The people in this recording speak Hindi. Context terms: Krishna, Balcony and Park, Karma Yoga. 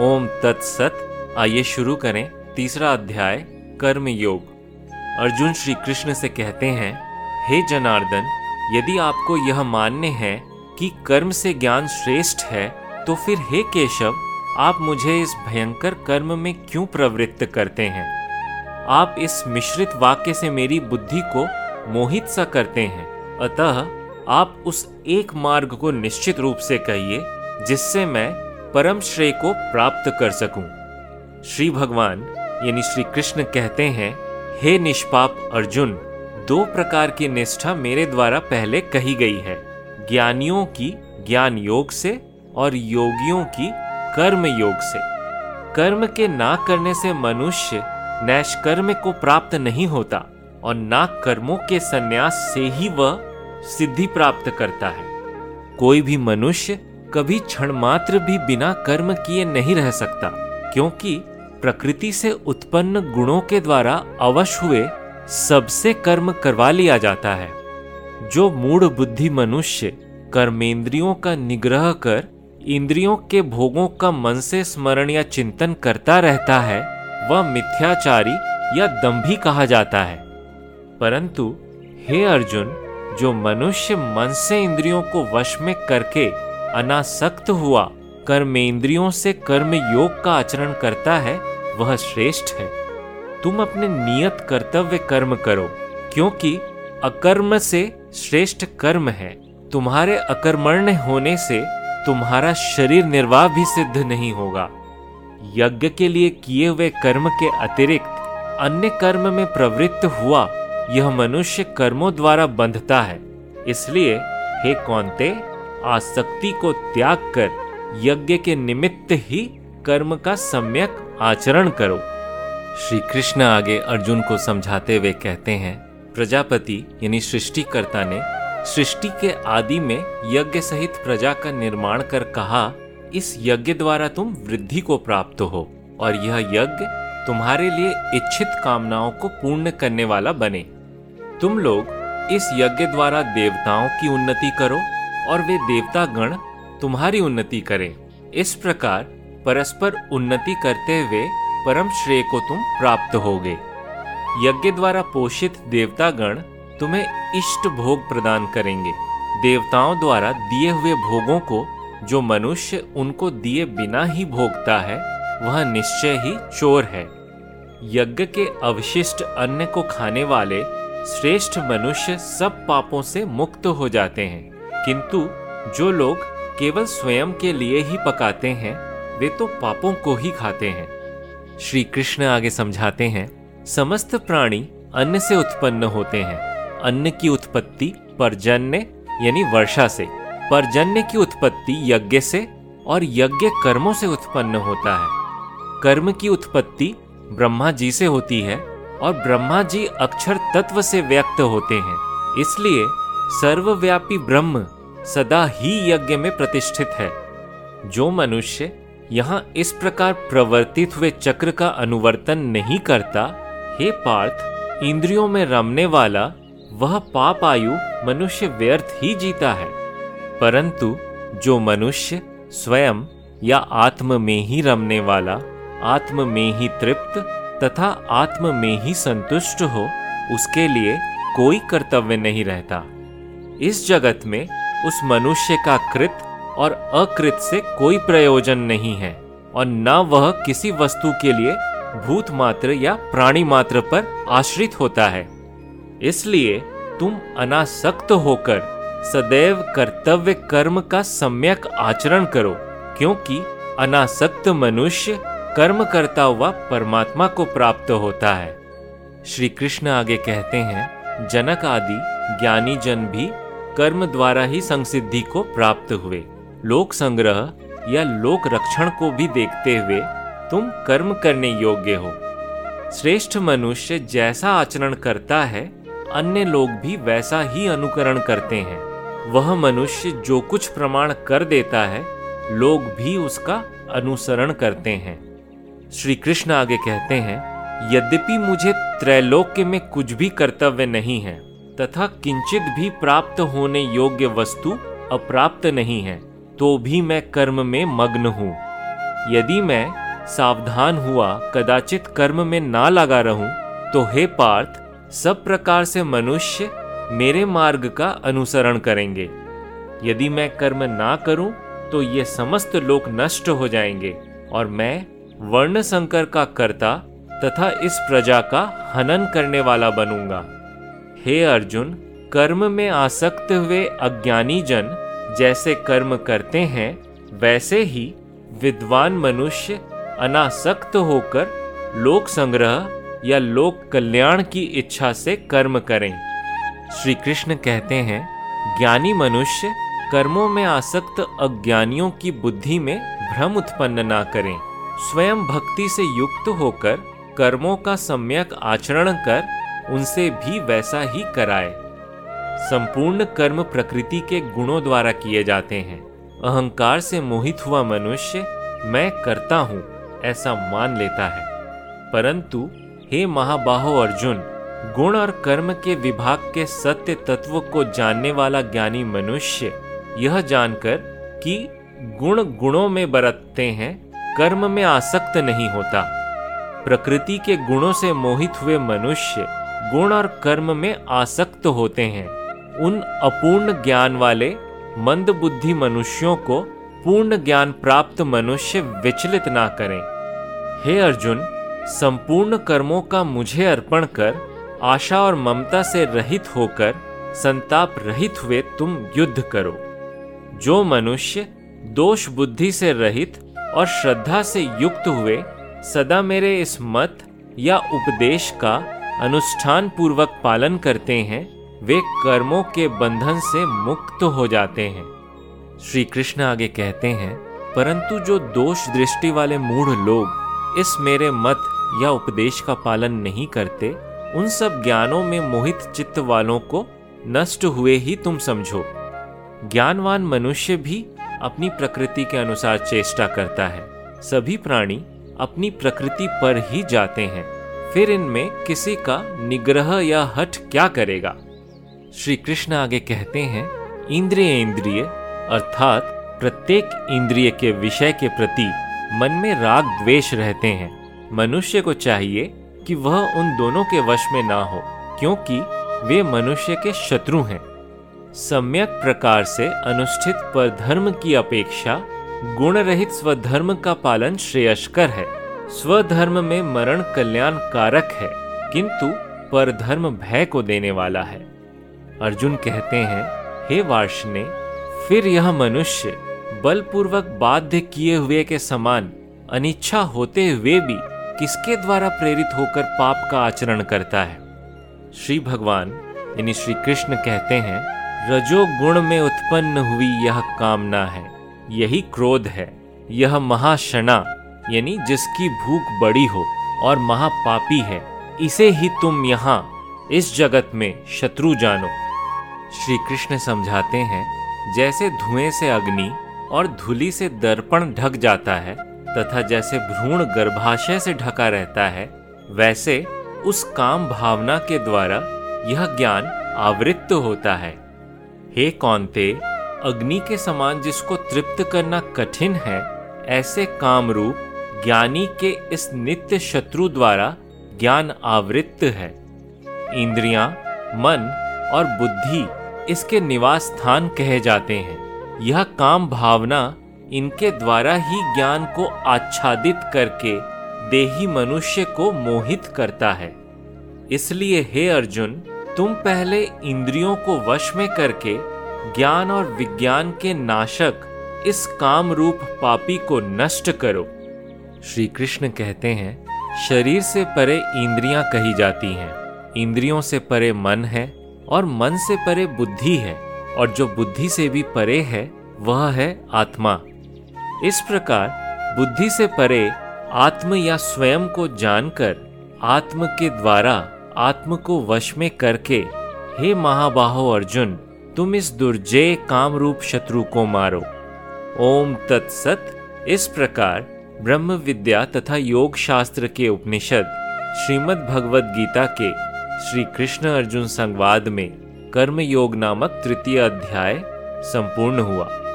ओम तत्सत। आइए शुरू करें तीसरा अध्याय कर्म योग। अर्जुन श्री कृष्ण से कहते हैं, हे जनार्दन, यदि आपको यह मानने हैं कि कर्म से ज्ञान श्रेष्ठ है, तो फिर हे केशव, आप मुझे इस भयंकर कर्म में क्यों प्रवृत्त करते हैं। आप इस मिश्रित वाक्य से मेरी बुद्धि को मोहित सा करते हैं। अतः आप उस एक मार्ग को निश्चित रूप से कहिए जिससे मैं परम श्रेय को प्राप्त कर सकूं। श्री भगवान यानी श्री कृष्ण कहते हैं, हे निष्पाप अर्जुन, दो प्रकार की निष्ठा मेरे द्वारा पहले कही गई है, ज्ञानियों की ज्ञान योग से और योगियों की कर्म योग से। कर्म के ना करने से मनुष्य नैष्कर्म को प्राप्त नहीं होता और ना कर्मों के संन्यास से ही वह सिद्धि प्राप्त करता है। कोई भी मनुष्य कभी क्षण मात्र भी बिना कर्म किए नहीं रह सकता, क्योंकि प्रकृति से उत्पन्न गुणों के द्वारा अवश्य हुए सबसे कर्म करवा लिया जाता है। जो मूढ़ बुद्धि मनुष्य कर्मेंद्रियों का निग्रह कर इंद्रियों के भोगों का मन से स्मरण या चिंतन करता रहता है, वह मिथ्याचारी या दंभी कहा जाता है। परंतु हे अर्जुन, जो मनुष्य मन से इंद्रियों को वश में करके अनासक्त हुआ कर्मेंद्रियों से कर्म योग का आचरण करता है, वह श्रेष्ठ है। तुम अपने नियत कर्तव्य कर्म करो, क्योंकि अकर्म से श्रेष्ठ कर्म है। तुम्हारे अकर्मण्य होने से तुम्हारा शरीर निर्वाह भी सिद्ध नहीं होगा। यज्ञ के लिए किए हुए कर्म के अतिरिक्त अन्य कर्म में प्रवृत्त हुआ यह मनुष्य कर्मों द्वारा बंधता है। इसलिए हे कौन्तेय, आसक्ति को त्याग कर यज्ञ के निमित्त ही कर्म का सम्यक आचरण करो। श्री कृष्ण आगे अर्जुन को समझाते हुए कहते हैं, प्रजापति यानी सृष्टिकर्ता ने सृष्टि के आदि में यज्ञ सहित प्रजा का निर्माण कर कहा, इस यज्ञ द्वारा तुम वृद्धि को प्राप्त हो और यह यज्ञ तुम्हारे लिए इच्छित कामनाओं को पूर्ण करने वाला बने। तुम लोग इस यज्ञ द्वारा देवताओं की उन्नति करो और वे देवता गण तुम्हारी उन्नति करें। इस प्रकार परस्पर उन्नति करते हुए परम श्रेय को तुम प्राप्त होगे। यज्ञ द्वारा पोषित देवता गण तुम्हें इष्ट भोग प्रदान करेंगे। देवताओं द्वारा दिए हुए भोगों को जो मनुष्य उनको दिए बिना ही भोगता है, वह निश्चय ही चोर है। यज्ञ के अवशिष्ट अन्न को खाने वाले श्रेष्ठ मनुष्य सब पापों से मुक्त हो जाते हैं, किंतु जो लोग केवल स्वयं के लिए ही पकाते हैं, वे तो पापों को ही खाते हैं। श्री कृष्ण आगे समझाते हैं, समस्त प्राणी अन्न से उत्पन्न होते हैं। अन्न की उत्पत्ति पर्जन्य यानी वर्षा से, पर्जन्य की उत्पत्ति यज्ञ से और यज्ञ कर्मों से उत्पन्न होता है। कर्म की उत्पत्ति ब्रह्मा जी से होती है और ब्रह्मा जी अक्षर तत्व से व्यक्त होते हैं। इसलिए सर्वव्यापी ब्रह्म सदा ही यज्ञ में प्रतिष्ठित है। जो मनुष्य यहाँ इस प्रकार प्रवर्तित हुए चक्र का अनुवर्तन नहीं करता, हे पार्थ, इंद्रियों में रमने वाला वह पाप आयु मनुष्य व्यर्थ ही जीता है। परंतु जो मनुष्य स्वयं या आत्म में ही रमने वाला, आत्म में ही तृप्त तथा आत्म में ही संतुष्ट हो, उसके लिए कोई कर्तव्य नहीं रहता। इस जगत में उस मनुष्य का कृत और अकृत से कोई प्रयोजन नहीं है और न वह किसी वस्तु के लिए भूत मात्र या प्राणी मात्र पर आश्रित होता है। इसलिए तुम अनासक्त होकर सदैव कर्तव्य कर्म का सम्यक आचरण करो, क्योंकि अनासक्त मनुष्य कर्म करता हुआ परमात्मा को प्राप्त होता है। श्री कृष्ण आगे कहते हैं, जनक आदि ज्ञानी जन भी कर्म द्वारा ही संसिद्धि को प्राप्त हुए। लोक संग्रह या लोक रक्षण को भी देखते हुए तुम कर्म करने योग्य हो। श्रेष्ठ मनुष्य जैसा आचरण करता है, अन्य लोग भी वैसा ही अनुकरण करते हैं। वह मनुष्य जो कुछ प्रमाण कर देता है, लोग भी उसका अनुसरण करते हैं। श्री कृष्ण आगे कहते हैं, यद्यपि मुझे त्रैलोक्य में कुछ भी कर्तव्य नहीं है तथा किंचित भी प्राप्त होने योग्य वस्तु अप्राप्त नहीं है, तो भी मैं कर्म में मग्न हूँ। यदि मैं सावधान हुआ कदाचित कर्म में ना लगा रहूं, तो हे पार्थ, सब प्रकार से मनुष्य मेरे मार्ग का अनुसरण करेंगे। यदि मैं कर्म ना करूं, तो ये समस्त लोक नष्ट हो जाएंगे और मैं वर्ण संकर का कर्ता तथा इस प्रजा का हनन करने वाला बनूंगा। हे अर्जुन, कर्म में आसक्त हुए अज्ञानी जन जैसे कर्म करते हैं, वैसे ही विद्वान मनुष्य अनासक्त होकर लोक संग्रह या लोक कल्याण की इच्छा से कर्म करें। श्री कृष्ण कहते हैं, ज्ञानी मनुष्य कर्मों में आसक्त अज्ञानियों की बुद्धि में भ्रम उत्पन्न ना करें। स्वयं भक्ति से युक्त होकर कर्मों का सम्यक आचरण कर उनसे भी वैसा ही कराए। संपूर्ण कर्म प्रकृति के गुणों द्वारा किए जाते हैं। अहंकार से मोहित हुआ मनुष्य मैं करता हूँ ऐसा मान लेता है, परंतु हे महाबाहो अर्जुन, गुण और कर्म के विभाग के सत्य तत्व को जानने वाला ज्ञानी मनुष्य यह जानकर कि गुण गुणों में बरतते हैं, कर्म में आसक्त नहीं होता। प्रकृति के गुणों से मोहित हुए मनुष्य गुण और कर्म में आसक्त होते हैं। उन अपूर्ण ज्ञान वाले मंद बुद्धि मनुष्यों को पूर्ण ज्ञान प्राप्त मनुष्य विचलित ना करें। हे अर्जुन, संपूर्ण कर्मों का मुझे अर्पण कर आशा और ममता से रहित होकर संताप रहित हुए तुम युद्ध करो। जो मनुष्य दोष बुद्धि से रहित और श्रद्धा से युक्त हुए सदा मेरे इस मत या उपदेश का अनुष्ठान पूर्वक पालन करते हैं, वे कर्मों के बंधन से मुक्त हो जाते हैं। श्री कृष्ण आगे कहते हैं, परंतु जो दोष दृष्टि वाले मूढ़ लोग इस मेरे मत या उपदेश का पालन नहीं करते, उन सब ज्ञानों में मोहित चित्त वालों को नष्ट हुए ही तुम समझो। ज्ञानवान मनुष्य भी अपनी प्रकृति के अनुसार चेष्टा करता है। सभी प्राणी अपनी प्रकृति पर ही जाते हैं, फिर इनमें किसी का निग्रह या हठ क्या करेगा। श्री कृष्ण आगे कहते हैं, इंद्रिय अर्थात प्रत्येक इंद्रिय के विषय के प्रति मन में राग द्वेष रहते हैं। मनुष्य को चाहिए कि वह उन दोनों के वश में ना हो, क्योंकि वे मनुष्य के शत्रु हैं। सम्यक प्रकार से अनुष्ठित परधर्म की अपेक्षा गुण रहित स्वधर्म का पालन श्रेयस्कर है। स्वधर्म में मरण कल्याण कारक है, किंतु परधर्म भय को देने वाला है। अर्जुन कहते हैं, हे वार्ष्णे, फिर यह मनुष्य बलपूर्वक बाध्य किए हुए के समान अनिच्छा होते हुए भी किसके द्वारा प्रेरित होकर पाप का आचरण करता है। श्री भगवान यानी श्री कृष्ण कहते हैं, रजोगुण में उत्पन्न हुई यह कामना है, यही क्रोध है, यह महाशना यानी जिसकी भूख बड़ी हो और महापापी है, इसे ही तुम यहाँ इस जगत में शत्रु जानो। श्री कृष्ण समझाते हैं, जैसे धुएं से अग्नि और धूलि से दर्पण ढक जाता है तथा जैसे भ्रूण गर्भाशय से ढका रहता है, वैसे उस काम भावना के द्वारा यह ज्ञान आवृत्त होता है। हे कौन्तेय, अग्नि के समान जिसको तृप्त करना कठिन है, ऐसे कामरूप ज्ञानी के इस नित्य शत्रु द्वारा ज्ञान आवृत्त है। इंद्रियां, मन और बुद्धि इसके निवास स्थान कहे जाते हैं। यह काम भावना इनके द्वारा ही ज्ञान को आच्छादित करके देही मनुष्य को मोहित करता है। इसलिए हे अर्जुन, तुम पहले इंद्रियों को वश में करके ज्ञान और विज्ञान के नाशक इस काम रूप पापी को नष्ट करो। श्री कृष्ण कहते हैं, शरीर से परे इंद्रियां कही जाती हैं, इंद्रियों से परे मन है और मन से परे बुद्धि है और जो बुद्धि से भी परे है वह है आत्मा। इस प्रकार बुद्धि से परे आत्म या स्वयं को जानकर आत्म के द्वारा आत्म को वश में करके हे महाबाहो अर्जुन, तुम इस दुर्जेय कामरूप शत्रु को मारो। ओम तत्सत। इस प्रकार ब्रह्म विद्या तथा योग शास्त्र के उपनिषद श्रीमद् भगवद गीता के श्री कृष्ण अर्जुन संवाद में कर्म योग नामक तृतीय अध्याय संपूर्ण हुआ।